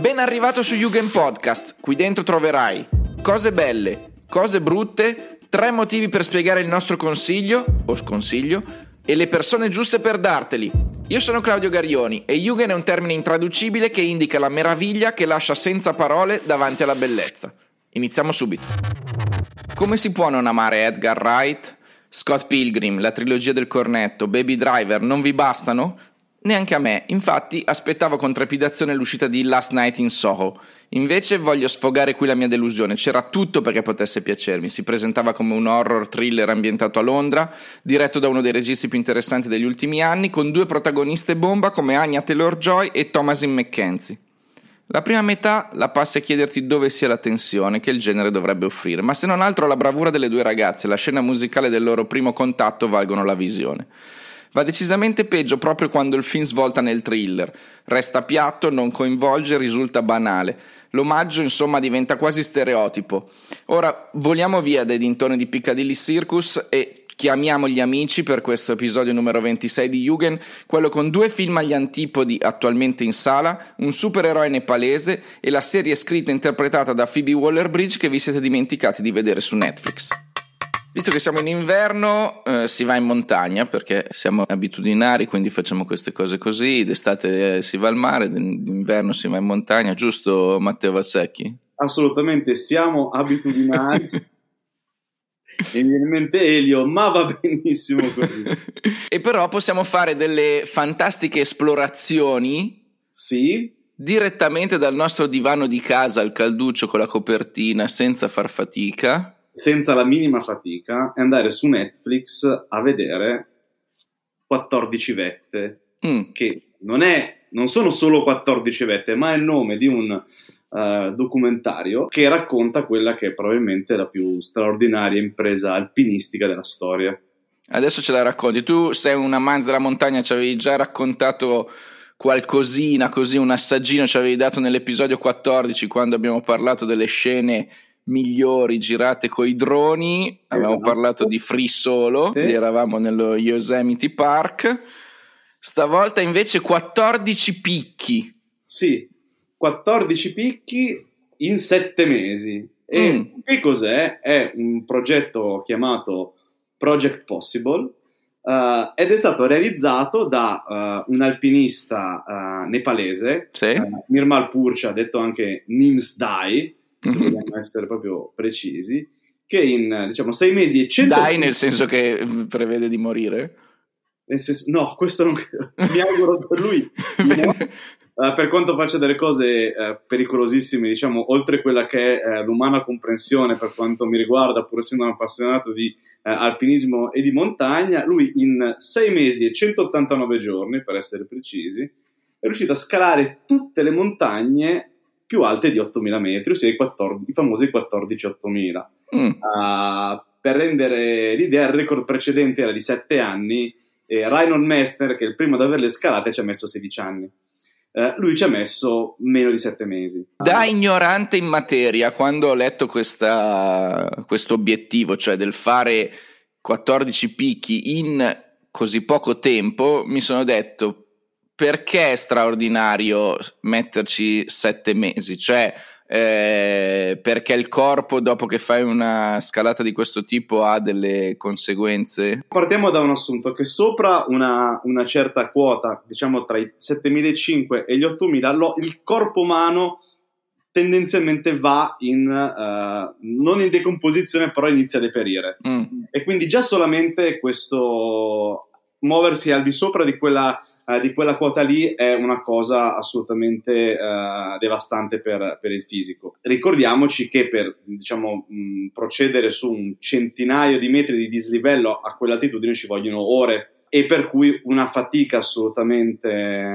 Ben arrivato su Yugen Podcast, qui dentro troverai cose belle, cose brutte, 3 motivi per spiegare il nostro consiglio, o sconsiglio, e le persone giuste per darteli. Io sono Claudio Garioni e Yugen è un termine intraducibile che indica la meraviglia che lascia senza parole davanti alla bellezza. Iniziamo subito. Come si può non amare Edgar Wright? Scott Pilgrim, la trilogia del cornetto, Baby Driver non vi bastano? Neanche a me, infatti aspettavo con trepidazione l'uscita di Last Night in Soho. Invece voglio sfogare qui la mia delusione, c'era tutto perché potesse piacermi. Si presentava come un horror thriller ambientato a Londra, diretto da uno dei registi più interessanti degli ultimi anni, con 2 protagoniste bomba come Anya Taylor-Joy e Thomasin McKenzie. La prima metà la passi a chiederti dove sia la tensione che il genere dovrebbe offrire, ma se non altro la bravura delle 2 ragazze e la scena musicale del loro primo contatto valgono la visione. Va decisamente peggio proprio quando il film svolta nel thriller. Resta piatto, non coinvolge, risulta banale. L'omaggio, insomma, diventa quasi stereotipo. Ora, voliamo via dai dintorni di Piccadilly Circus e chiamiamo gli amici per questo episodio numero 26 di Yugen, quello con 2 film agli antipodi attualmente in sala, un supereroe nepalese e la serie scritta e interpretata da Phoebe Waller-Bridge che vi siete dimenticati di vedere su Netflix. Visto che siamo in inverno, si va in montagna perché siamo abitudinari, quindi facciamo queste cose così, d'estate si va al mare, d'inverno si va in montagna, giusto Matteo Valsecchi? Assolutamente, siamo abitudinari e mi viene in mente Elio, ma va benissimo così. E però possiamo fare delle fantastiche esplorazioni. Sì. Direttamente dal nostro divano di casa, al calduccio con la copertina, senza far fatica. Senza la minima fatica, e andare su Netflix a vedere 14 vette, che non sono solo 14 vette, ma è il nome di un documentario che racconta quella che è probabilmente la più straordinaria impresa alpinistica della storia. Adesso ce la racconti. Tu sei un amante della montagna, ci avevi già raccontato qualcosina, così un assaggino ci avevi dato nell'episodio 14 quando abbiamo parlato delle scene migliori girate coi droni. Esatto. Avevamo parlato di Free Solo, eravamo nello Yosemite Park. Stavolta invece 14 picchi. Sì, 14 picchi in 7 mesi. E che cos'è? È un progetto chiamato Project Possible ed è stato realizzato da un alpinista nepalese, sì. Nirmal Purja, detto anche Nimsdai, se vogliamo essere proprio precisi, che in 6 mesi e 100 dai, nel senso che prevede di morire? Nel senso, no, questo non credo. Mi auguro per lui. Per quanto faccia delle cose pericolosissime, oltre quella che è l'umana comprensione per quanto mi riguarda, pur essendo un appassionato di alpinismo e di montagna, lui in 6 mesi e 189 giorni, per essere precisi, è riuscito a scalare tutte le montagne più alte di 8.000 metri, ossia i famosi 14.000-8.000. Per rendere l'idea, il record precedente era di 7 anni e Reinhold Messner, che è il primo ad averle scalate, ci ha messo 16 anni. Lui ci ha messo meno di 7 mesi. Da ignorante in materia, quando ho letto questo obiettivo, cioè del fare 14 picchi in così poco tempo, mi sono detto: perché è straordinario metterci 7 mesi? Cioè, perché il corpo, dopo che fai una scalata di questo tipo, ha delle conseguenze? Partiamo da un assunto, che sopra una certa quota, tra i 7.500 e gli 8.000, il corpo umano tendenzialmente va non in decomposizione, però inizia a deperire. E quindi già solamente questo muoversi al di sopra di quella quota lì è una cosa assolutamente devastante per il fisico. Ricordiamoci che per procedere su un centinaio di metri di dislivello a quell'altitudine ci vogliono ore, e per cui una fatica assolutamente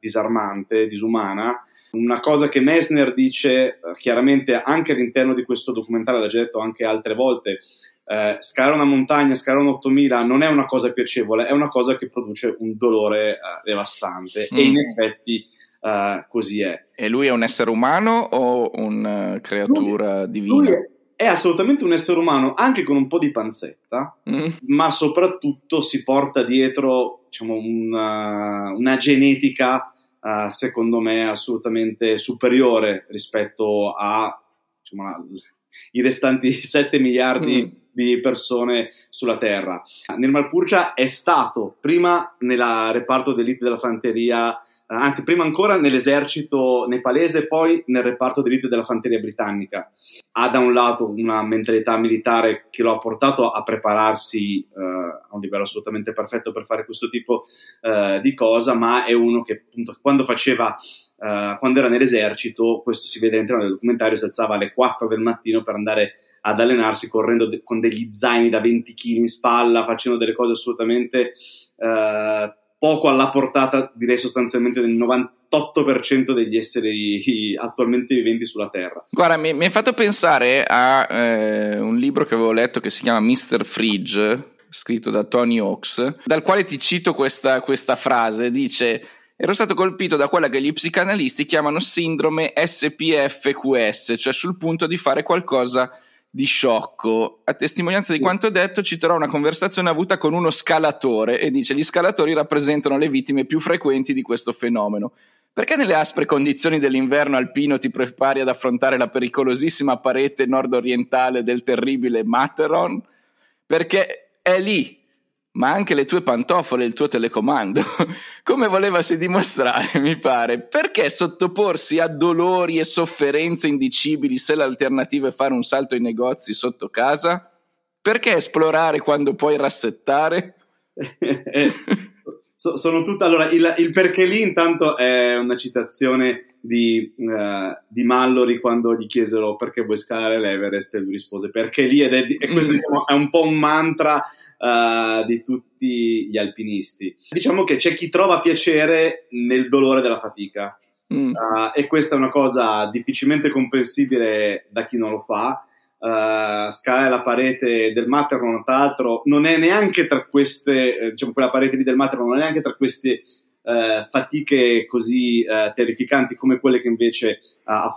disarmante, disumana. Una cosa che Messner dice chiaramente anche all'interno di questo documentario, l'ha già detto anche altre volte: scalare una montagna, scalare un 8.000 non è una cosa piacevole, è una cosa che produce un dolore devastante. E in effetti così è. E lui è un essere umano o una creatura divina? Lui è assolutamente un essere umano, anche con un po' di panzetta, ma soprattutto si porta dietro una genetica secondo me assolutamente superiore rispetto a, diciamo, i restanti 7 miliardi di persone sulla terra. Nirmal Purja è stato prima nel reparto d'elite della fanteria, anzi prima ancora nell'esercito nepalese, poi nel reparto d'elite della fanteria britannica. Ha da un lato una mentalità militare che lo ha portato a prepararsi a un livello assolutamente perfetto per fare questo tipo di cosa, ma è uno che appunto quando era nell'esercito, questo si vede all'interno del documentario, si alzava alle 4 del mattino per andare ad allenarsi correndo con degli zaini da 20 kg in spalla, facendo delle cose assolutamente poco alla portata, direi sostanzialmente del 98% degli esseri attualmente viventi sulla Terra. Guarda, mi ha fatto pensare a un libro che avevo letto che si chiama Mr Fridge, scritto da Tony Hawks, dal quale ti cito questa frase, dice: ero stato colpito da quella che gli psicanalisti chiamano sindrome SPFQS, cioè sul punto di fare qualcosa di sciocco. A testimonianza di quanto detto, citerò una conversazione avuta con uno scalatore, e dice: gli scalatori rappresentano le vittime più frequenti di questo fenomeno. Perché nelle aspre condizioni dell'inverno alpino ti prepari ad affrontare la pericolosissima parete nord-orientale del terribile Matterhorn? Perché è lì, ma anche le tue pantofole e il tuo telecomando, come volevasi dimostrare, mi pare. Perché sottoporsi a dolori e sofferenze indicibili se l'alternativa è fare un salto ai negozi sotto casa? Perché esplorare quando puoi rassettare? Sono tutto... Allora, il perché lì intanto è una citazione di Mallory, quando gli chiesero perché vuoi scalare l'Everest, e lui rispose perché lì, e questo diciamo, è un po' un mantra di tutti gli alpinisti. Diciamo che c'è chi trova piacere nel dolore della fatica, e questa è una cosa difficilmente comprensibile da chi non lo fa. Scalare la parete del Matterhorn, tra l'altro, non è neanche tra queste, diciamo, quella parete lì del Matterhorn non è neanche tra queste fatiche così terrificanti come quelle che invece ha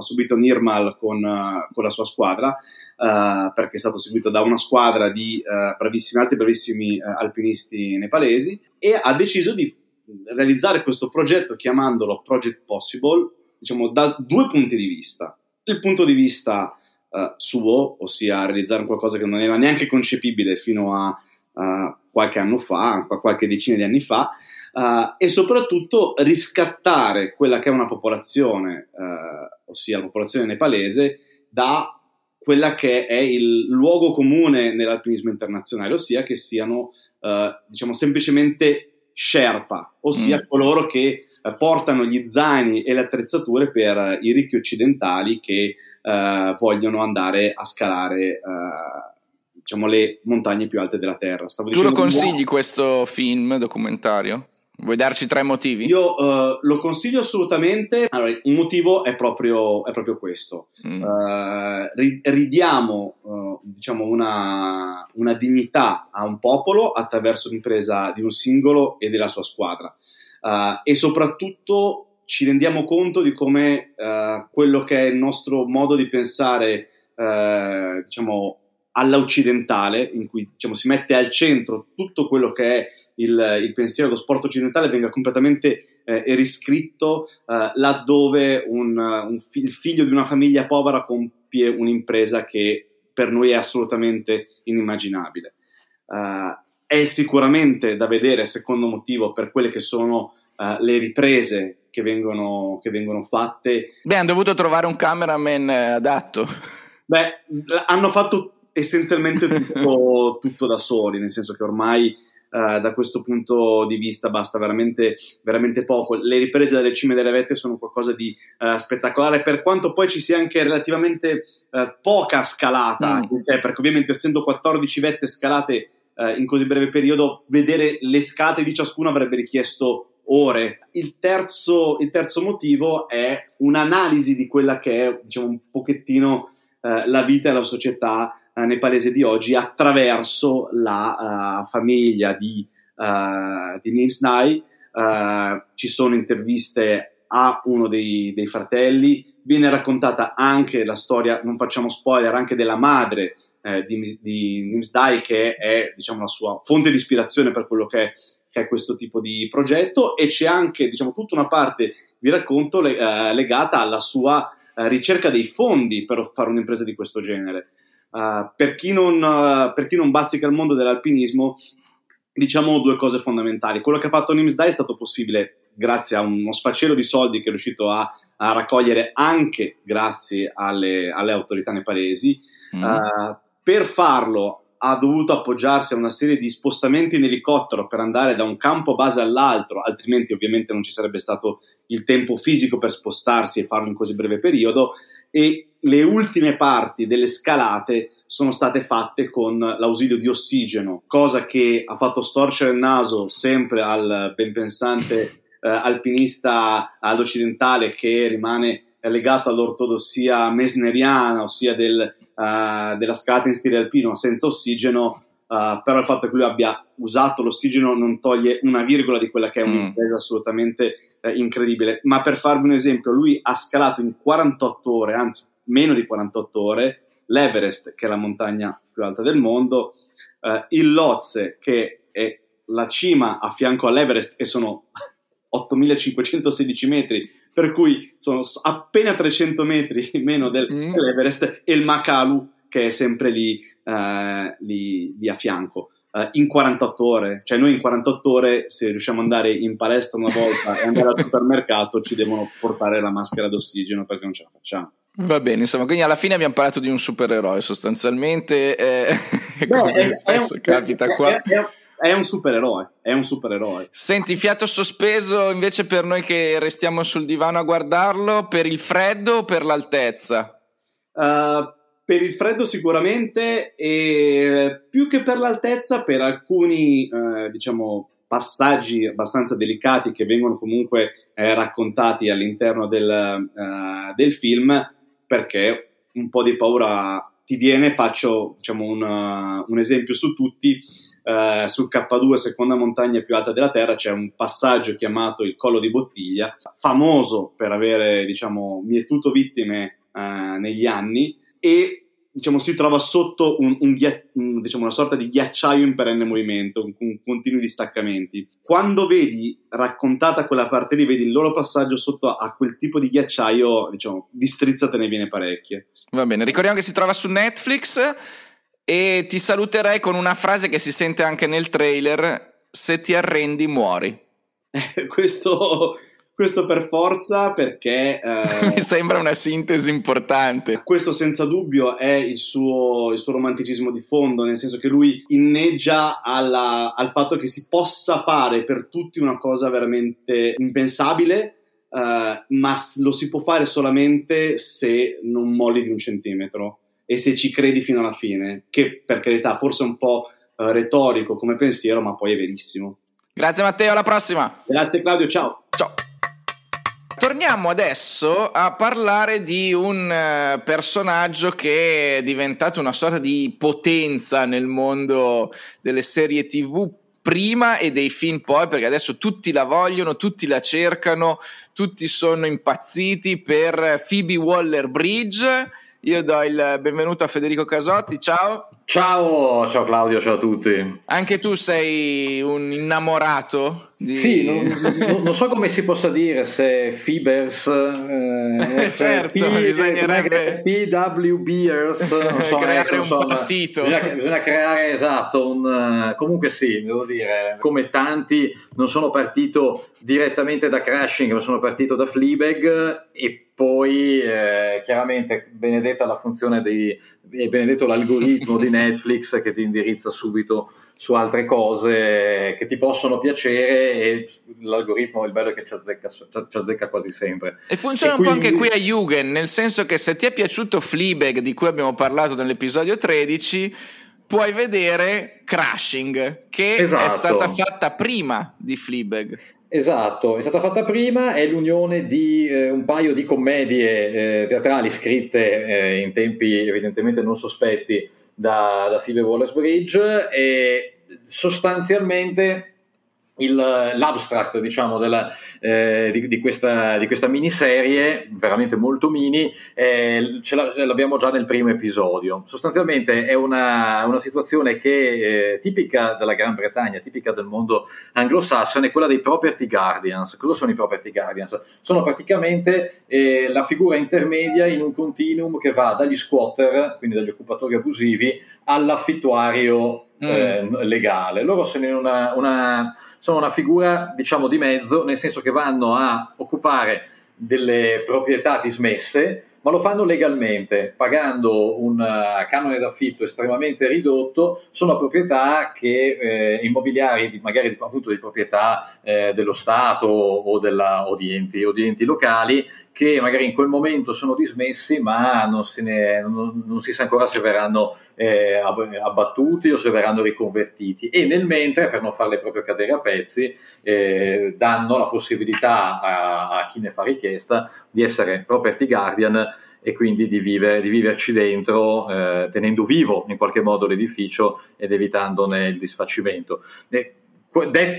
subito Nirmal con la sua squadra, perché è stato seguito da una squadra di altri bravissimi alpinisti nepalesi, e ha deciso di realizzare questo progetto chiamandolo Project Possible, diciamo, da 2 punti di vista. Il punto di vista suo, ossia realizzare qualcosa che non era neanche concepibile fino a qualche anno fa, qualche decina di anni fa, e soprattutto riscattare quella che è una popolazione, ossia la popolazione nepalese, da quella che è il luogo comune nell'alpinismo internazionale, ossia che siano diciamo semplicemente sherpa, ossia coloro che portano gli zaini e le attrezzature per i ricchi occidentali che vogliono andare a scalare diciamo le montagne più alte della terra. Tu lo consigli questo film documentario? Vuoi darci 3 motivi? Io lo consiglio assolutamente. Allora, un motivo è proprio questo. Ridiamo diciamo una dignità a un popolo attraverso l'impresa di un singolo e della sua squadra, e soprattutto ci rendiamo conto di come quello che è il nostro modo di pensare diciamo alla occidentale, in cui diciamo si mette al centro tutto quello che è il pensiero dello sport occidentale, venga completamente riscritto laddove il figlio di una famiglia povera compie un'impresa che per noi è assolutamente inimmaginabile. È sicuramente da vedere, secondo motivo, per quelle che sono le riprese che vengono fatte. Beh, hanno dovuto trovare un cameraman adatto. Beh, hanno fatto essenzialmente tutto da soli, nel senso che ormai da questo punto di vista basta veramente, veramente poco. Le riprese dalle cime delle vette sono qualcosa di spettacolare, per quanto poi ci sia anche relativamente poca scalata in sé, perché ovviamente essendo 14 vette scalate in così breve periodo, vedere le scate di ciascuna avrebbe richiesto ore. Il terzo motivo è un'analisi di quella che è, diciamo, un pochettino la vita e la società nepalese di oggi attraverso la famiglia di Nimsdai. Ci sono interviste a uno dei fratelli, viene raccontata anche la storia, non facciamo spoiler, anche della madre di Nimsdai, che è, diciamo, la sua fonte di ispirazione per quello che è che è questo tipo di progetto, e c'è anche, diciamo, tutta una parte di racconto legata alla sua ricerca dei fondi per fare un'impresa di questo genere. Per chi non bazzica il mondo dell'alpinismo, diciamo due cose fondamentali. Quello che ha fatto Nimsdai è stato possibile grazie a uno sfacelo di soldi che è riuscito a raccogliere anche grazie alle autorità nepalesi. Per farlo ha dovuto appoggiarsi a una serie di spostamenti in elicottero per andare da un campo base all'altro, altrimenti ovviamente non ci sarebbe stato il tempo fisico per spostarsi e farlo in così breve periodo, e le ultime parti delle scalate sono state fatte con l'ausilio di ossigeno, cosa che ha fatto storcere il naso sempre al benpensante alpinista all'occidentale che rimane legato all'ortodossia mesneriana, ossia della scalata in stile alpino senza ossigeno, però il fatto che lui abbia usato l'ossigeno non toglie una virgola di quella che è un'impresa assolutamente incredibile. Ma per farvi un esempio, lui ha scalato in 48 ore, anzi meno di 48 ore, l'Everest, che è la montagna più alta del mondo, il Lhotse, che è la cima a fianco all'Everest, e sono 8.516 metri, per cui sono appena 300 metri meno dell'Everest, e il Makalu, che è sempre lì a fianco. In 48 ore, cioè noi in 48 ore se riusciamo ad andare in palestra una volta e andare al supermercato ci devono portare la maschera d'ossigeno perché non ce la facciamo. Va bene, insomma, quindi alla fine abbiamo parlato di un supereroe sostanzialmente, è un supereroe, è un supereroe. Senti, fiato sospeso invece per noi che restiamo sul divano a guardarlo, per il freddo o per l'altezza? Per il freddo sicuramente, e più che per l'altezza per alcuni diciamo passaggi abbastanza delicati che vengono comunque raccontati all'interno del film, perché un po' di paura ti viene. Faccio, diciamo, un esempio su tutti. Sul K2, seconda montagna più alta della Terra, c'è un passaggio chiamato il Collo di Bottiglia, famoso per avere, diciamo, mietuto vittime negli anni, e diciamo si trova sotto diciamo una sorta di ghiacciaio in perenne movimento, con continui distaccamenti. Quando vedi raccontata quella parte lì, vedi il loro passaggio sotto a quel tipo di ghiacciaio, diciamo, di strizza te ne viene parecchie. Va bene, ricordiamo che si trova su Netflix, e ti saluterei con una frase che si sente anche nel trailer: se ti arrendi muori. Questo per forza, perché... mi sembra una sintesi importante. Questo senza dubbio è il suo romanticismo di fondo, nel senso che lui inneggia al fatto che si possa fare per tutti una cosa veramente impensabile, ma lo si può fare solamente se non molli di un centimetro e se ci credi fino alla fine, che per carità forse è un po' retorico come pensiero, ma poi è verissimo. Grazie Matteo, alla prossima. Grazie Claudio, ciao. Ciao. Torniamo adesso a parlare di un personaggio che è diventato una sorta di potenza nel mondo delle serie TV prima e dei film poi, perché adesso tutti la vogliono, tutti la cercano, tutti sono impazziti per Phoebe Waller-Bridge. Io do il benvenuto a Federico Casotti, ciao. Ciao Claudio, ciao a tutti. Anche tu sei un innamorato di... Sì, non so come si possa dire, se Fibers, certo, bisognerebbe PWBers, creare un partito. Bisogna creare, esatto, comunque sì, devo dire, come tanti non sono partito direttamente da Crashing, ma sono partito da Fleabag, e poi chiaramente benedetta la funzione e benedetto l'algoritmo di Netflix che ti indirizza subito su altre cose che ti possono piacere, e l'algoritmo, il bello è che ci azzecca quasi sempre. E funziona e quindi... un po' anche qui a Yugen, nel senso che se ti è piaciuto Fleabag, di cui abbiamo parlato nell'episodio 13, puoi vedere Crashing, che esatto. È stata fatta prima di Fleabag. Esatto, è stata fatta prima, è l'unione di un paio di commedie teatrali scritte in tempi evidentemente non sospetti da Phoebe Waller-Bridge, e sostanzialmente l'abstract, diciamo, di questa miniserie, veramente molto mini, ce l'abbiamo già nel primo episodio. Sostanzialmente è una situazione che tipica della Gran Bretagna, tipica del mondo anglosassone, quella dei property guardians. Cosa sono i property guardians? Sono praticamente la figura intermedia in un continuum che va dagli squatter, quindi dagli occupatori abusivi, all'affittuario legale. Loro sono una figura, diciamo, di mezzo, nel senso che vanno a occupare delle proprietà dismesse, ma lo fanno legalmente, pagando un canone d'affitto estremamente ridotto. Sono proprietà che immobiliari, magari appunto di proprietà dello Stato o di enti locali, che magari in quel momento sono dismessi, ma non si sa ancora se verranno abbattuti o se verranno riconvertiti, e nel mentre, per non farle proprio cadere a pezzi, danno la possibilità a chi ne fa richiesta di essere property guardian e quindi di viverci dentro, tenendo vivo in qualche modo l'edificio ed evitandone il disfacimento.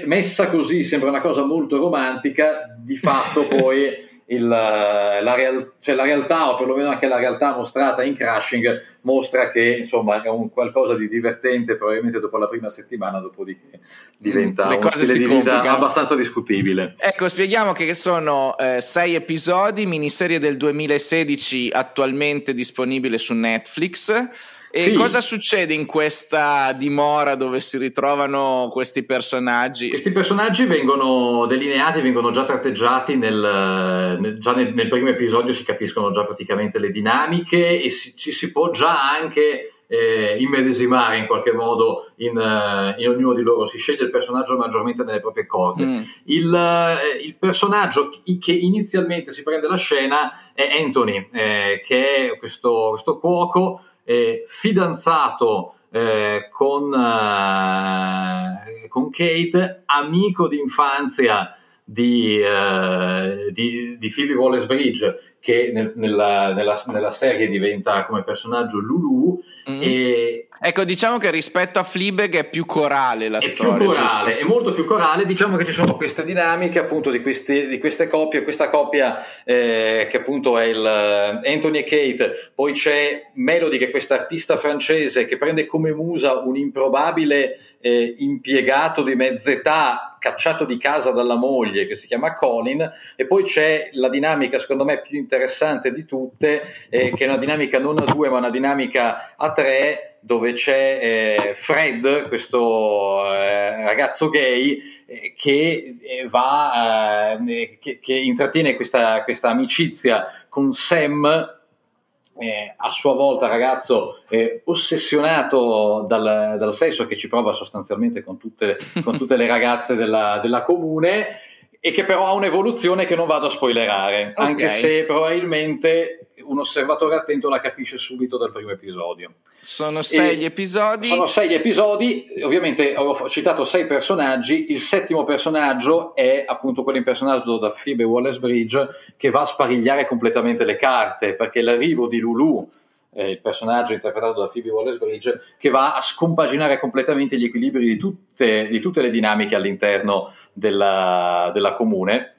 Messa così sembra una cosa molto romantica, di fatto poi la realtà, o perlomeno anche la realtà mostrata in Crashing, mostra che, insomma, è un qualcosa di divertente probabilmente dopo la prima settimana, dopodiché diventa uno stile di vita abbastanza discutibile. Ecco, spieghiamo che sono 6 episodi, miniserie del 2016 attualmente disponibile su Netflix. E sì. Cosa succede in questa dimora dove si ritrovano questi personaggi? Questi personaggi vengono delineati, vengono già tratteggiati già nel primo episodio, si capiscono già praticamente le dinamiche e ci si può già anche immedesimare in qualche modo in ognuno di loro. Si sceglie il personaggio maggiormente nelle proprie corde. Il personaggio che inizialmente si prende la scena è Anthony, che è questo cuoco fidanzato con Kate, amico d'infanzia di Phoebe Waller-Bridge, che nella serie diventa come personaggio Lulu. E ecco, diciamo che rispetto a Fleabag è più corale la storia, è molto più corale. Diciamo che ci sono queste dinamiche appunto di queste coppie, questa coppia che appunto è Anthony e Kate. Poi c'è Melody, che è quest'artista francese che prende come musa un improbabile impiegato di mezz'età cacciato di casa dalla moglie, che si chiama Colin. E poi c'è la dinamica, secondo me, più interessante di tutte, che è una dinamica non a due ma una dinamica a tre, dove c'è Fred, questo ragazzo gay che intrattiene questa amicizia con Sam, a sua volta ragazzo ossessionato dal sesso, che ci prova sostanzialmente con tutte le ragazze della comune, e che però ha un'evoluzione che non vado a spoilerare, okay, anche se probabilmente un osservatore attento la capisce subito dal primo episodio. Sono 6 gli episodi. Sono 6 episodi, ovviamente ho citato 6 personaggi. Il settimo personaggio è appunto quello impersonato da Phoebe Waller-Bridge, che va a sparigliare completamente le carte, perché l'arrivo di Lulu, il personaggio interpretato da Phoebe Waller-Bridge, che va a scompaginare completamente gli equilibri di tutte le dinamiche all'interno della comune.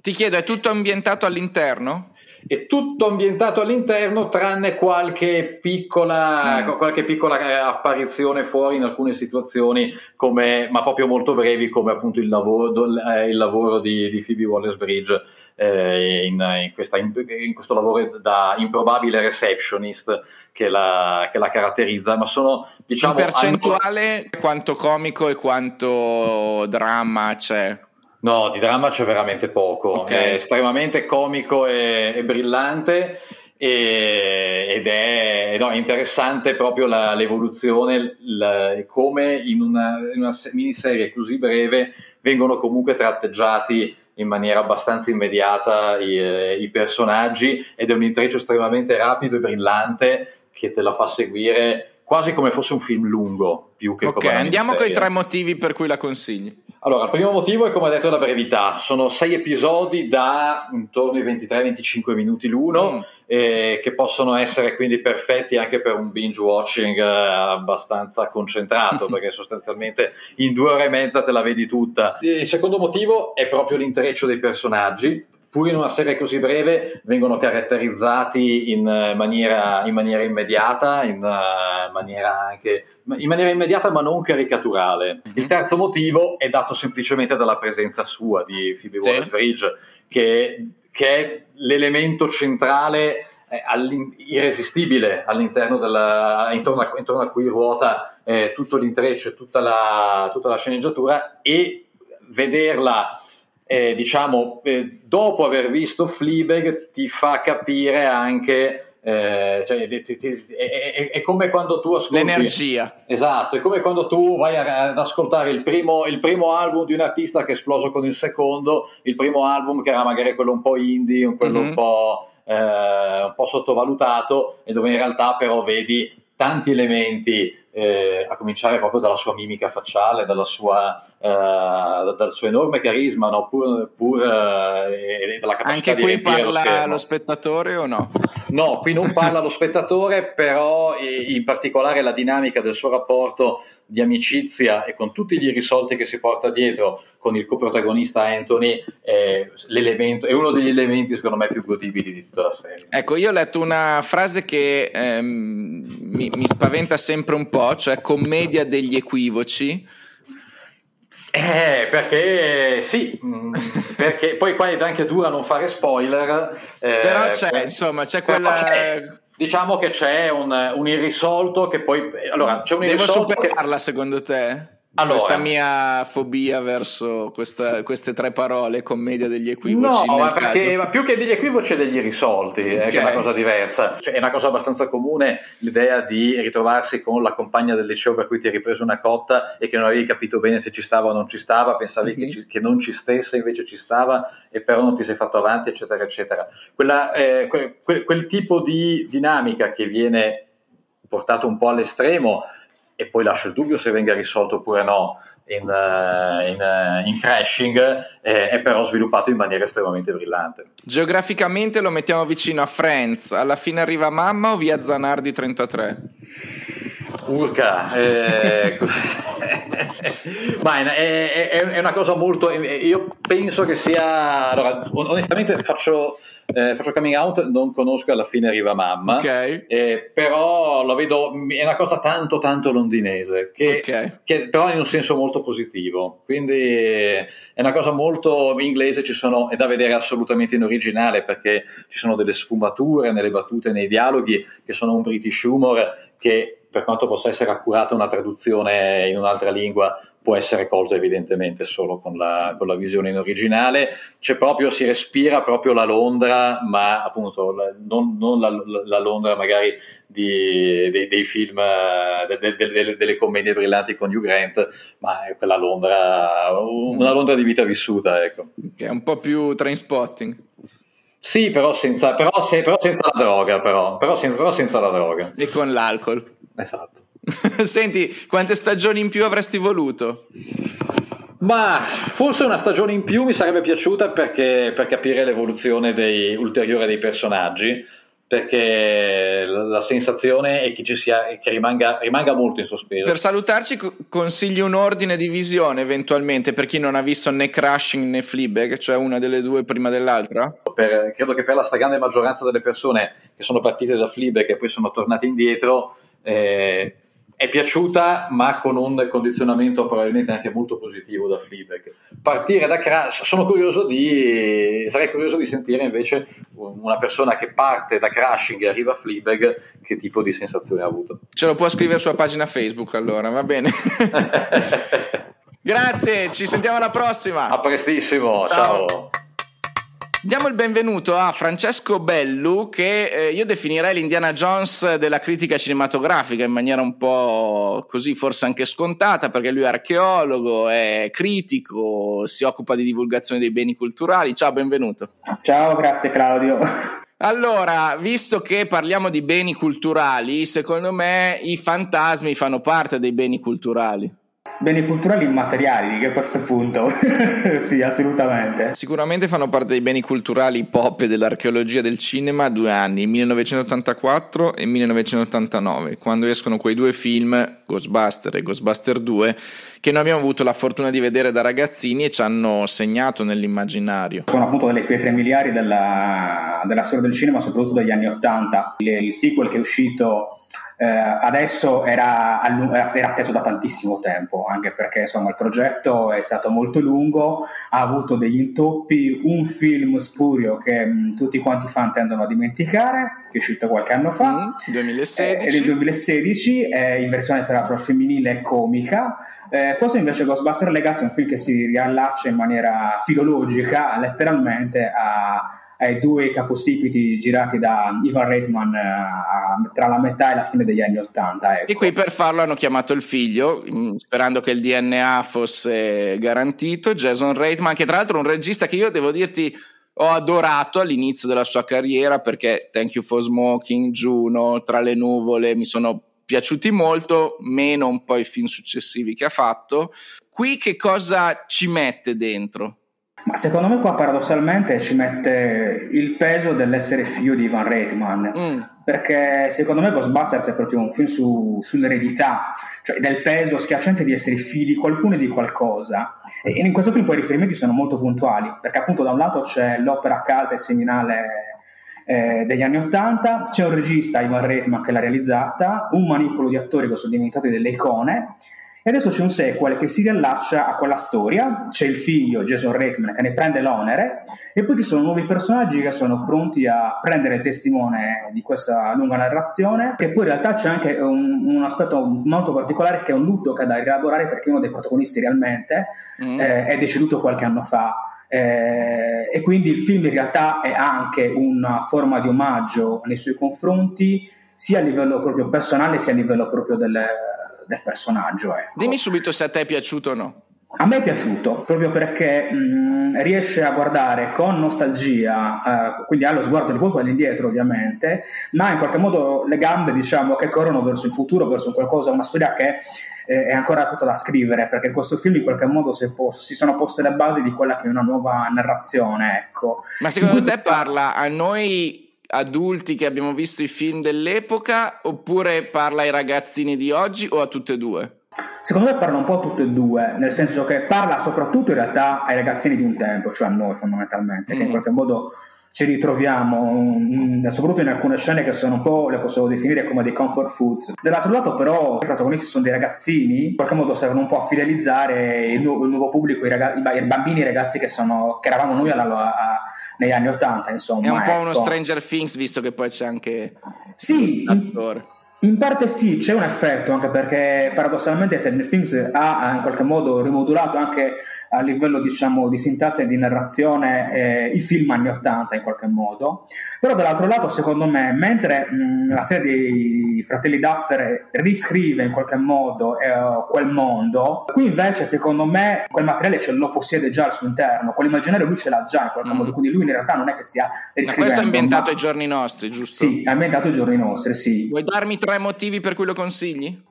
Ti chiedo, è tutto ambientato all'interno? È tutto ambientato all'interno, tranne qualche piccola apparizione fuori in alcune situazioni, ma proprio molto brevi, come appunto il lavoro di Phoebe Waller-Bridge in questo lavoro da improbabile receptionist che la caratterizza. Ma sono, diciamo, in percentuale quanto comico e quanto dramma c'è? No, di dramma c'è veramente poco, okay. È estremamente comico e brillante, ed è interessante proprio l'evoluzione, come in una miniserie così breve vengono comunque tratteggiati in maniera abbastanza immediata i personaggi, ed è un intreccio estremamente rapido e brillante che te la fa seguire quasi come fosse un film lungo, più che come una miniserie. Andiamo con i 3 motivi per cui la consigli. Allora, il primo motivo è, come ho detto, la brevità. Sono 6 episodi da intorno ai 23-25 minuti l'uno, che possono essere quindi perfetti anche per un binge watching abbastanza concentrato, perché sostanzialmente in 2 ore e mezza te la vedi tutta. Il secondo motivo è proprio l'intreccio dei personaggi. Pur in una serie così breve vengono caratterizzati in maniera immediata, in maniera immediata ma non caricaturale. Il terzo motivo è dato semplicemente dalla presenza sua di Phoebe Waller-Bridge, che è l'elemento centrale, irresistibile all'interno intorno a cui ruota tutto l'intreccio e tutta la sceneggiatura, e vederla dopo aver visto Fleabag ti fa capire anche, è come quando tu ascolti l'energia. Esatto, è come quando tu vai ad ascoltare il primo album di un artista che è esploso con il secondo, il primo album che era magari quello un po' indie, quello un po' sottovalutato, e dove in realtà però vedi tanti elementi, a cominciare proprio dalla sua mimica facciale, dal suo enorme carisma, no? Dalla capacità anche qui di parla lo spettatore o no? No, qui non parla lo spettatore, però in particolare la dinamica del suo rapporto di amicizia e con tutti gli irrisolti che si porta dietro con il coprotagonista Anthony è uno degli elementi secondo me più godibili di tutta la serie. Ecco, io ho letto una frase che mi spaventa sempre un po', cioè commedia degli equivoci. Perché sì, perché poi qua è anche dura non fare spoiler, però c'è quella... diciamo che c'è un irrisolto che poi... Allora, c'è un irrisolto. Devo superarla, secondo te? Allora, questa mia fobia verso queste 3 parole, commedia degli equivoci? No, ma più che degli equivoci, degli irrisolti, che è una cosa diversa. Cioè, è una cosa abbastanza comune l'idea di ritrovarsi con la compagna del liceo per cui ti hai ripreso una cotta e che non avevi capito bene se ci stava o non ci stava, pensavi che non ci stesse, invece ci stava, e però non ti sei fatto avanti, eccetera, eccetera. Quel tipo di dinamica che viene portato un po' all'estremo, e poi lascio il dubbio se venga risolto oppure no in Crashing, è però sviluppato in maniera estremamente brillante. Geograficamente lo mettiamo vicino a Friends. Alla fine arriva mamma o via Zanardi 33? Urca, ma è una cosa molto... Io penso che sia... Allora, onestamente faccio coming out, non conosco alla fine arriva mamma, però lo vedo, è una cosa tanto tanto londinese che però in un senso molto positivo, quindi è una cosa molto inglese. È da vedere assolutamente in originale, perché ci sono delle sfumature nelle battute, nei dialoghi, che sono un British humor che, per quanto possa essere accurata una traduzione in un'altra lingua, può essere colta evidentemente solo con la visione in originale. Si respira proprio la Londra, ma appunto non la Londra magari dei film, delle commedie brillanti con Hugh Grant, ma è quella Londra, una Londra di vita vissuta, ecco. Che è un po' più Trainspotting. Sì, però senza la droga. E con l'alcol. Esatto. Senti, quante stagioni in più avresti voluto? Ma forse una stagione in più mi sarebbe piaciuta, perché per capire l'evoluzione ulteriore dei personaggi, perché la sensazione è che ci sia, che rimanga molto in sospeso. Per salutarci consiglio un ordine di visione eventualmente per chi non ha visto né Crashing né Fleabag, cioè una delle due prima dell'altra. Credo che per la stragrande maggioranza delle persone che sono partite da Fleabag e poi sono tornate indietro, è piaciuta, ma con un condizionamento probabilmente anche molto positivo da Fleabag. Partire da Crash, sarei curioso di sentire invece una persona che parte da Crashing e arriva a Fleabag, che tipo di sensazione ha avuto. Ce lo può scrivere sulla pagina Facebook, allora, va bene. Grazie, ci sentiamo alla prossima. A prestissimo, ciao. Diamo il benvenuto a Francesco Bellu, che io definirei l'Indiana Jones della critica cinematografica, in maniera un po' così forse anche scontata, perché lui è archeologo, è critico, si occupa di divulgazione dei beni culturali. Ciao, benvenuto. Ciao, grazie Claudio. Allora, visto che parliamo di beni culturali, secondo me i fantasmi fanno parte dei beni culturali. beni culturali immateriali a questo punto. Sì, assolutamente. Sicuramente fanno parte dei beni culturali pop e dell'archeologia del cinema due anni, 1984 e 1989, quando escono quei due film, Ghostbuster e Ghostbuster 2, che noi abbiamo avuto la fortuna di vedere da ragazzini e ci hanno segnato nell'immaginario. Sono appunto delle pietre miliari della storia del cinema, soprattutto dagli anni 80. Il sequel che è uscito adesso era atteso da tantissimo tempo, anche perché insomma il progetto è stato molto lungo, ha avuto degli intoppi, un film spurio che tutti quanti i fan tendono a dimenticare, che è uscito qualche anno fa, 2016. Nel 2016 in versione peraltro femminile e comica. Questo invece Ghostbuster Legacy è un film che si riallaccia in maniera filologica letteralmente ai due capostipiti girati da Ivan Reitman tra la metà e la fine degli anni 80. Ecco. E qui per farlo hanno chiamato il figlio, sperando che il DNA fosse garantito, Jason Reitman, che tra l'altro è un regista che io devo dirti ho adorato all'inizio della sua carriera, perché Thank You for Smoking, Juno, Tra le nuvole mi sono piaciuti molto, meno un po' i film successivi che ha fatto. Qui che cosa ci mette dentro? Ma secondo me qua paradossalmente ci mette il peso dell'essere figlio di Ivan Reitman, perché secondo me Ghostbusters è proprio un film sull'eredità, cioè del peso schiacciante di essere figli di qualcuno e di qualcosa, e in questo film poi i riferimenti sono molto puntuali, perché appunto da un lato c'è l'opera calda e seminale degli anni 80, c'è un regista, Ivan Reitman, che l'ha realizzata, un manipolo di attori che sono diventati delle icone. E adesso c'è un sequel che si riallaccia a quella storia, c'è il figlio Jason Reitman che ne prende l'onere, e poi ci sono nuovi personaggi che sono pronti a prendere il testimone di questa lunga narrazione, che poi in realtà c'è anche un aspetto molto particolare, che è un lutto che è da rielaborare, perché uno dei protagonisti realmente è deceduto qualche anno fa. E quindi il film in realtà è anche una forma di omaggio nei suoi confronti, sia a livello proprio personale sia a livello proprio del personaggio, ecco. Dimmi subito se a te è piaciuto o no. A me è piaciuto proprio perché riesce a guardare con nostalgia, quindi ha lo sguardo di colpo all'indietro ovviamente, ma in qualche modo le gambe diciamo che corrono verso il futuro, verso qualcosa, una storia che è ancora tutta da scrivere, perché in questo film in qualche modo si sono poste le basi di quella che è una nuova narrazione, ecco. Ma secondo te parla a noi adulti che abbiamo visto i film dell'epoca, oppure parla ai ragazzini di oggi, o a tutte e due? Secondo me parla un po' a tutte e due, nel senso che parla soprattutto in realtà ai ragazzini di un tempo, cioè a noi fondamentalmente, che in qualche modo ci ritroviamo, soprattutto in alcune scene che sono un po', le possiamo definire come dei comfort foods. Dall'altro lato però i protagonisti sono dei ragazzini, in qualche modo servono un po' a fidelizzare il nuovo pubblico, i bambini e i ragazzi che eravamo noi negli anni 80, insomma. È un po' ecco. Uno Stranger Things, visto che poi c'è anche... Sì, in parte sì, c'è un effetto, anche perché paradossalmente Stranger Things ha in qualche modo rimodulato anche a livello diciamo di sintassi e di narrazione i film anni 80 in qualche modo. Però dall'altro lato secondo me, mentre la serie dei fratelli Duffer riscrive in qualche modo quel mondo, qui invece secondo me quel materiale ce lo possiede già al suo interno, quell'immaginario lui ce l'ha già in qualche modo, quindi lui in realtà non è che stia riscrivendo. Ma questo è ambientato ai giorni nostri, giusto? Sì, è ambientato ai giorni nostri, sì. Vuoi darmi tre motivi per cui lo consigli?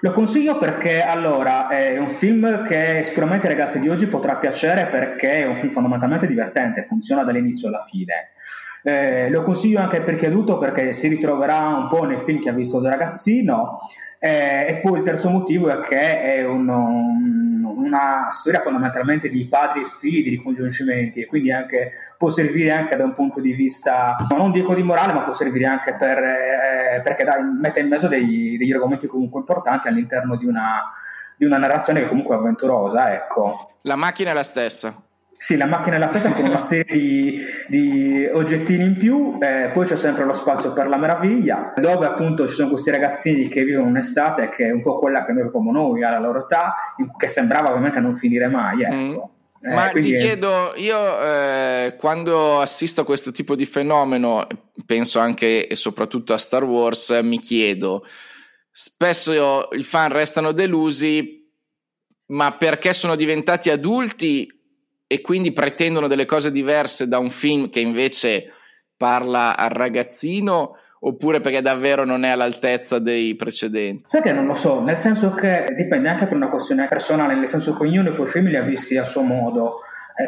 Lo consiglio perché allora è un film che sicuramente ai ragazzi di oggi potrà piacere, perché è un film fondamentalmente divertente, funziona dall'inizio alla fine. Lo consiglio anche per chi è adulto, perché si ritroverà un po' nei film che ha visto da ragazzino, e poi il terzo motivo è che è una storia fondamentalmente di padri e figli, di congiungimenti, e quindi anche può servire anche da un punto di vista, non dico di morale, ma può servire anche perché mette in mezzo degli argomenti comunque importanti all'interno di una narrazione che comunque è avventurosa, ecco. La macchina è la stessa. Sì, la macchina è la stessa, con una serie di oggettini in più, poi c'è sempre lo spazio per la meraviglia, dove appunto ci sono questi ragazzini che vivono un'estate che è un po' quella che noi come noi alla loro età, che sembrava ovviamente non finire mai, ecco. Ma quindi... ti chiedo, io quando assisto a questo tipo di fenomeno, penso anche e soprattutto a Star Wars, mi chiedo, spesso i fan restano delusi, ma perché sono diventati adulti e quindi pretendono delle cose diverse da un film che invece parla al ragazzino, oppure perché davvero non è all'altezza dei precedenti? Sai che non lo so, nel senso che dipende anche per una questione personale, nel senso che ognuno quei film li ha visti a suo modo.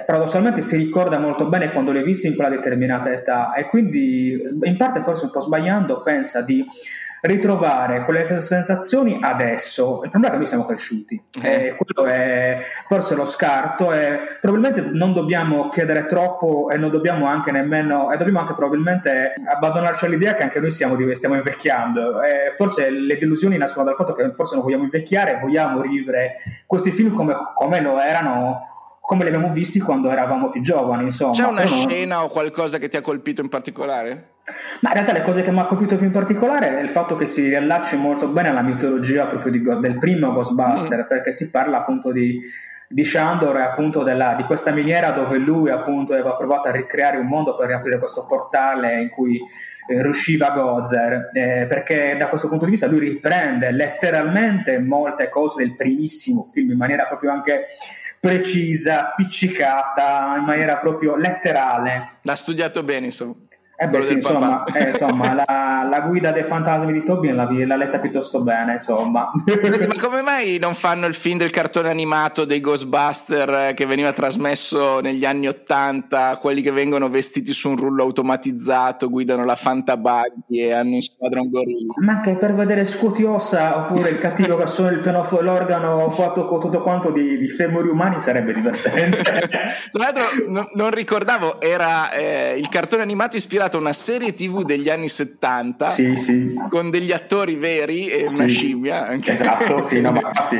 Paradossalmente si ricorda molto bene quando li ha visti in quella determinata età, e quindi in parte forse un po' sbagliando pensa di ritrovare quelle sensazioni adesso. Il problema è che noi siamo cresciuti, quello è forse lo scarto, e probabilmente non dobbiamo chiedere troppo, e non dobbiamo anche nemmeno, e dobbiamo anche probabilmente abbandonarci all'idea che anche noi stiamo invecchiando, e forse le delusioni nascono dal fatto che forse non vogliamo invecchiare, vogliamo rivivere questi film come lo erano, come li abbiamo visti quando eravamo più giovani, insomma. C'è una scena o qualcosa che ti ha colpito in particolare? Ma in realtà le cose che mi ha colpito più in particolare è il fatto che si riallacci molto bene alla mitologia proprio del primo Ghostbuster, perché si parla appunto di Shandor e appunto di questa miniera dove lui appunto aveva provato a ricreare un mondo per riaprire questo portale in cui riusciva Gozer, perché da questo punto di vista lui riprende letteralmente molte cose del primissimo film in maniera proprio anche precisa, spiccicata, in maniera proprio letterale. L'ha studiato bene, insomma. Sì, insomma, la guida dei fantasmi di Tobin l'ha letta piuttosto bene, insomma. Ma come mai non fanno il film del cartone animato dei Ghostbuster che veniva trasmesso negli anni '80, quelli che vengono vestiti su un rullo automatizzato, guidano la Fantabuggy e hanno in squadra un gorilla? Ma che per vedere Scuotiossa oppure il cattivo che suona il pianoforte, l'organo fatto con tutto quanto di femori umani sarebbe divertente. Tra l'altro non ricordavo, era il cartone animato ispirato una serie TV degli anni 70, sì, con degli attori veri e una scimmia anche. Esatto, sì, no, ma infatti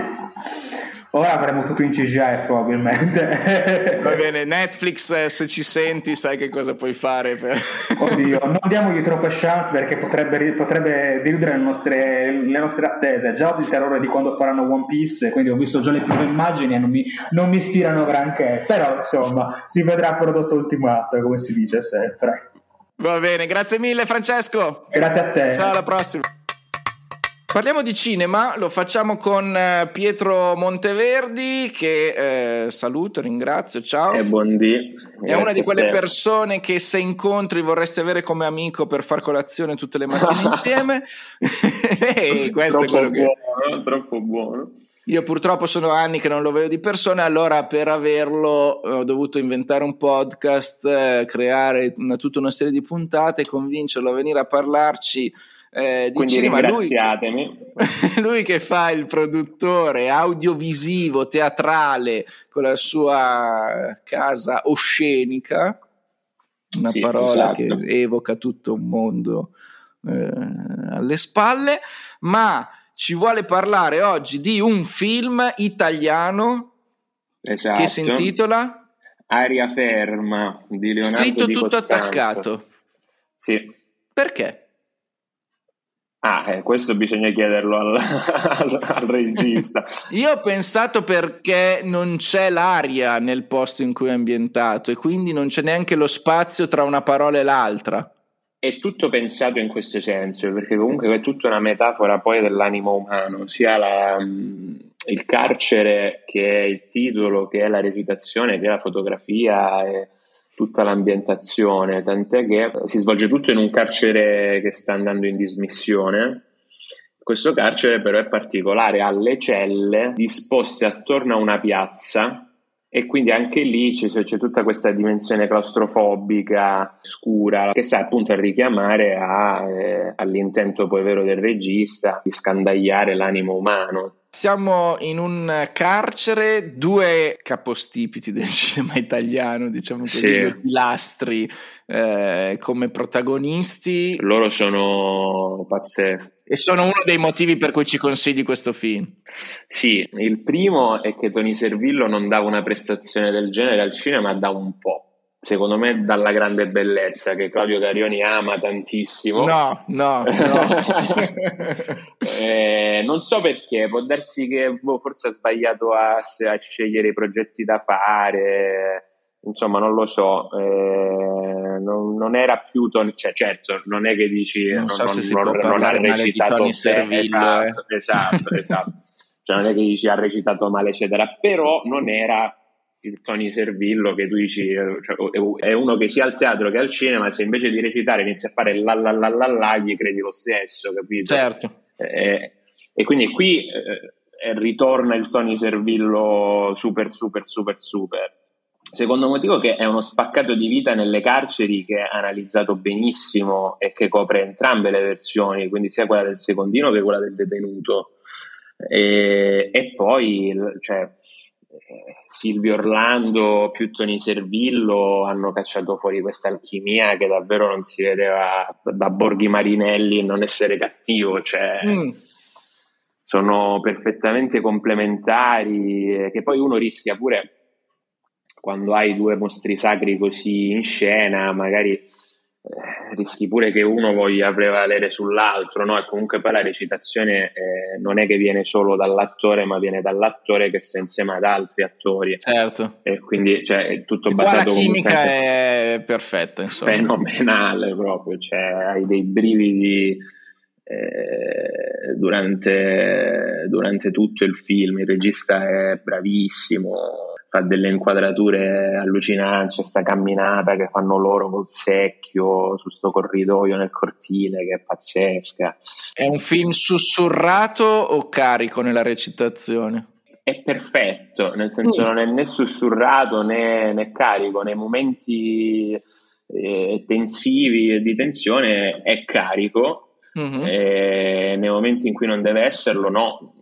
ora avremo tutto in CGI probabilmente. Va bene, Netflix, se ci senti sai che cosa puoi fare per... Oddio, non diamogli troppe chance perché potrebbe deludere le nostre attese. Già ho il terrore di quando faranno One Piece, quindi ho visto già le prime immagini e non mi ispirano granché, però insomma si vedrà prodotto ultimato, come si dice sempre. Va bene, grazie mille Francesco. Grazie a te. Ciao, alla prossima. Parliamo di cinema, lo facciamo con Pietro Monteverdi che saluto, ringrazio, ciao. E buondì. È una di quelle persone che se incontri vorresti avere come amico per far colazione tutte le mattine insieme. Questo troppo è quello buono, troppo buono. Io purtroppo sono anni che non lo vedo di persona, allora per averlo ho dovuto inventare un podcast, creare tutta una serie di puntate, convincerlo a venire a parlarci di cinema. Lui che fa il produttore audiovisivo, teatrale, con la sua casa oscenica, una parola esatto, che evoca tutto un mondo alle spalle, ma... Ci vuole parlare oggi di un film italiano, esatto, che si intitola Aria ferma di Leonardo Di Costanzo. Scritto tutto attaccato. Sì. Perché? Questo bisogna chiederlo al regista. Io ho pensato perché non c'è l'aria nel posto in cui è ambientato e quindi non c'è neanche lo spazio tra una parola e l'altra. È tutto pensato in questo senso, perché comunque è tutta una metafora poi dell'animo umano, sia il carcere che è il titolo, che è la recitazione, che è la fotografia e tutta l'ambientazione, tant'è che si svolge tutto in un carcere che sta andando in dismissione. Questo carcere però è particolare, ha le celle disposte attorno a una piazza, e quindi anche lì c'è tutta questa dimensione claustrofobica scura che sta appunto a richiamare all'intento poi vero del regista di scandagliare l'animo umano. Siamo in un carcere, due capostipiti del cinema italiano, diciamo così, due pilastri come protagonisti. Loro sono pazzeschi. E sono uno dei motivi per cui ci consigli questo film. Sì, il primo è che Toni Servillo non dava una prestazione del genere al cinema da un po'. Secondo me dalla grande bellezza che Claudio Carioni ama tantissimo. No. Non so perché, può darsi che forse ha sbagliato a scegliere i progetti da fare, insomma non lo so, non era più cioè certo, non è che dici non ha recitato Toni Servillo, esatto. Cioè non è che dici ha recitato male eccetera, però non era il Toni Servillo che tu dici, cioè, è uno che sia al teatro che al cinema, se invece di recitare inizia a fare la la la la la, gli credi lo stesso, capito? Certo. E quindi qui ritorna il Toni Servillo super super super super. Secondo motivo che è uno spaccato di vita nelle carceri che è analizzato benissimo e che copre entrambe le versioni, quindi sia quella del secondino che quella del detenuto. E poi cioè, Silvio Orlando più Toni Servillo hanno cacciato fuori questa alchimia che davvero non si vedeva da Borghi Marinelli, non essere cattivo, cioè... Sono perfettamente complementari, che poi uno rischia pure quando hai due mostri sacri così in scena, magari rischi pure che uno voglia prevalere sull'altro, no? E comunque poi la recitazione non è che viene solo dall'attore, ma viene dall'attore che sta insieme ad altri attori. Certo. E quindi cioè, è tutto e basato... La chimica comunque... è perfetta, insomma. Fenomenale proprio, cioè hai dei brividi... Durante tutto il film il regista è bravissimo, fa delle inquadrature allucinanti, c'è sta camminata che fanno loro col secchio su sto corridoio nel cortile che è pazzesca. È un film sussurrato o carico nella recitazione? È perfetto, nel senso non è né sussurrato né carico, nei momenti tensivi di tensione è carico. Nei momenti in cui non deve esserlo, no.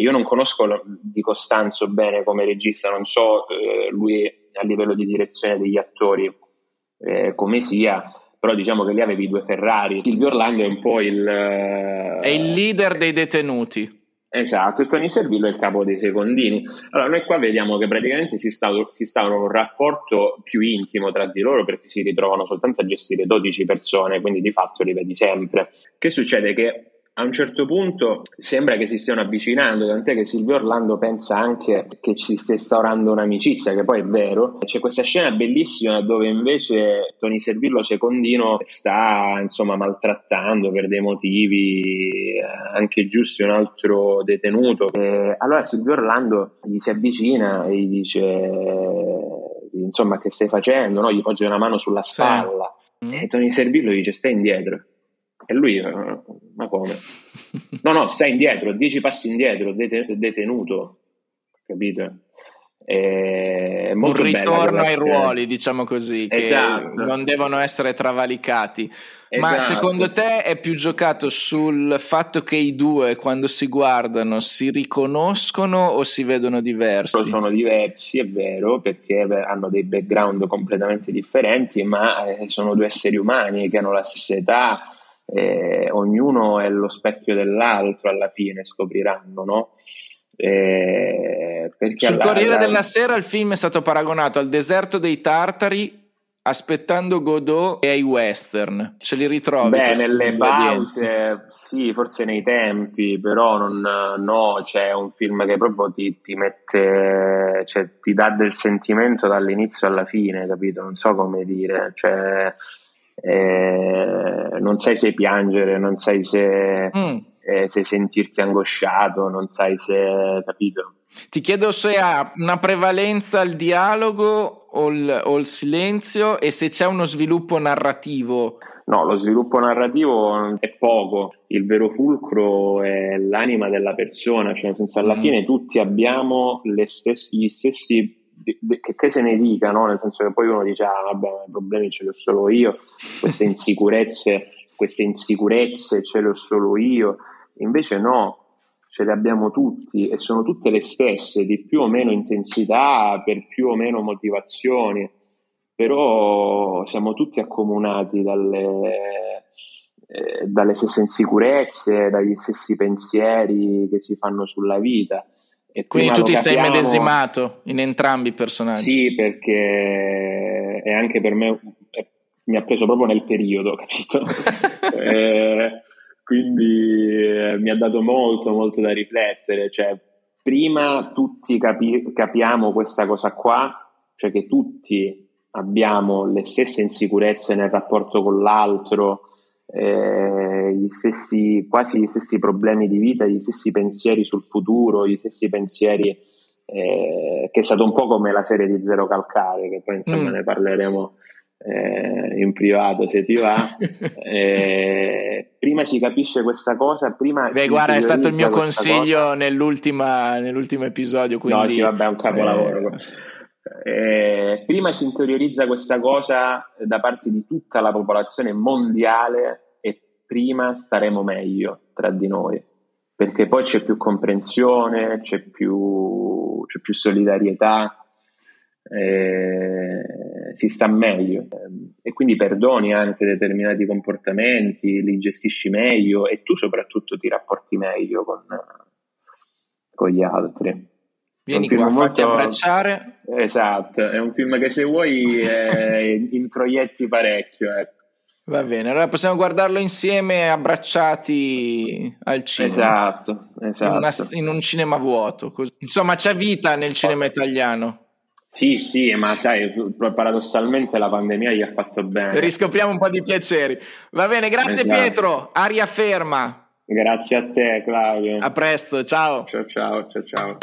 Io non conosco Di Costanzo bene come regista, non so lui a livello di direzione degli attori come sia, però diciamo che lì avevi due Ferrari. Silvio Orlando è un po' il... è il leader dei detenuti. Esatto, e Toni Servillo è il capo dei secondini. Allora noi qua vediamo che praticamente si instaura un rapporto più intimo tra di loro, perché si ritrovano soltanto a gestire 12 persone, quindi di fatto li vedi sempre. Che succede? Che a un certo punto sembra che si stiano avvicinando, tant'è che Silvio Orlando pensa anche che ci stia instaurando un'amicizia, che poi è vero. C'è questa scena bellissima dove invece Toni Servillo secondino sta insomma maltrattando per dei motivi anche giusti un altro detenuto, e allora Silvio Orlando gli si avvicina e gli dice insomma che stai facendo, no? Gli poggia una mano sulla spalla, sì. E Toni Servillo gli dice stai indietro. E lui, ma come? No, stai indietro, 10 passi indietro, detenuto, capito? È molto un ritorno ai ruoli, diciamo così, che esatto. Non devono essere travalicati. Esatto. Ma secondo te è più giocato sul fatto che i due quando si guardano si riconoscono o si vedono diversi? Sono diversi, è vero, perché hanno dei background completamente differenti, ma sono due esseri umani che hanno la stessa età. Ognuno è lo specchio dell'altro, alla fine scopriranno, no? Perché sul Corriere della Sera il film è stato paragonato al deserto dei tartari, aspettando Godot, e ai western. Ce li ritrovi? Beh, nelle pause, sì, forse nei tempi, però c'è un film che proprio ti mette, cioè ti dà del sentimento dall'inizio alla fine, capito? Non so come dire, cioè... non sai se piangere, non sai se sentirti angosciato, non sai se, capito? Ti chiedo se ha una prevalenza il dialogo o il silenzio, e se c'è uno sviluppo narrativo. No, lo sviluppo narrativo è poco, il vero fulcro è l'anima della persona, cioè nel senso alla fine tutti abbiamo gli stessi che se ne dica, no? Nel senso che poi uno dice vabbè, i problemi ce li ho solo io, queste insicurezze ce le ho solo io. Invece no, ce le abbiamo tutti, e sono tutte le stesse, di più o meno intensità, per più o meno motivazioni, però siamo tutti accomunati dalle stesse insicurezze, dagli stessi pensieri che si fanno sulla vita. E quindi tu ti sei medesimato in entrambi i personaggi? Sì, perché è anche per me mi ha preso proprio nel periodo, capito? Quindi mi ha dato molto, molto da riflettere. Cioè, prima tutti capiamo questa cosa qua, cioè che tutti abbiamo le stesse insicurezze nel rapporto con l'altro, quasi gli stessi problemi di vita, gli stessi pensieri sul futuro, gli stessi pensieri che è stato un po' come la serie di Zero Calcare, che poi insomma ne parleremo in privato se ti va. Prima si capisce questa cosa, prima... Beh, guarda, è stato il mio consiglio nell'ultimo episodio, quindi... No, sì, vabbè, è un capolavoro. Prima si interiorizza questa cosa da parte di tutta la popolazione mondiale, e prima staremo meglio tra di noi, perché poi c'è più comprensione, c'è più solidarietà, si sta meglio, e quindi perdoni anche determinati comportamenti, li gestisci meglio, e tu soprattutto ti rapporti meglio con gli altri. Vieni qua, fatti abbracciare. Esatto, è un film che se vuoi introietti parecchio, ecco. Va bene, allora possiamo guardarlo insieme abbracciati al cinema. Esatto. In un cinema vuoto. Così. Insomma, c'è vita nel cinema italiano. Sì, ma sai, paradossalmente la pandemia gli ha fatto bene. Riscopriamo un po' di piaceri. Va bene, grazie Pietro, aria ferma. Grazie a te Claudio. A presto, ciao. Ciao.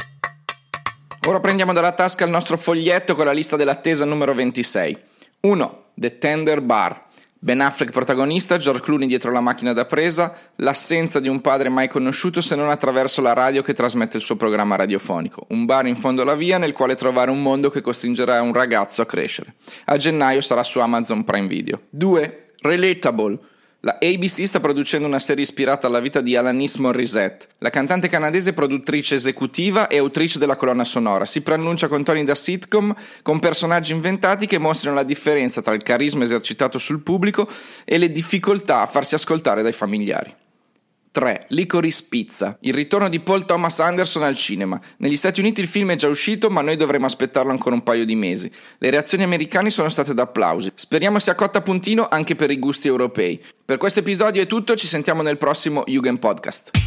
Ora prendiamo dalla tasca il nostro foglietto con la lista dell'attesa numero 26. 1. The Tender Bar. Ben Affleck protagonista, George Clooney dietro la macchina da presa, l'assenza di un padre mai conosciuto se non attraverso la radio che trasmette il suo programma radiofonico, un bar in fondo alla via nel quale trovare un mondo che costringerà un ragazzo a crescere. A gennaio sarà su Amazon Prime Video. 2. Relatable. La ABC sta producendo una serie ispirata alla vita di Alanis Morissette. La cantante canadese, produttrice esecutiva e autrice della colonna sonora, si preannuncia con toni da sitcom, con personaggi inventati che mostrano la differenza tra il carisma esercitato sul pubblico e le difficoltà a farsi ascoltare dai familiari. 3. Licorice Pizza. Il ritorno di Paul Thomas Anderson al cinema. Negli Stati Uniti il film è già uscito, ma noi dovremo aspettarlo ancora un paio di mesi. Le reazioni americane sono state da applausi. Speriamo sia cotta a puntino anche per i gusti europei. Per questo episodio è tutto, ci sentiamo nel prossimo Yugen Podcast.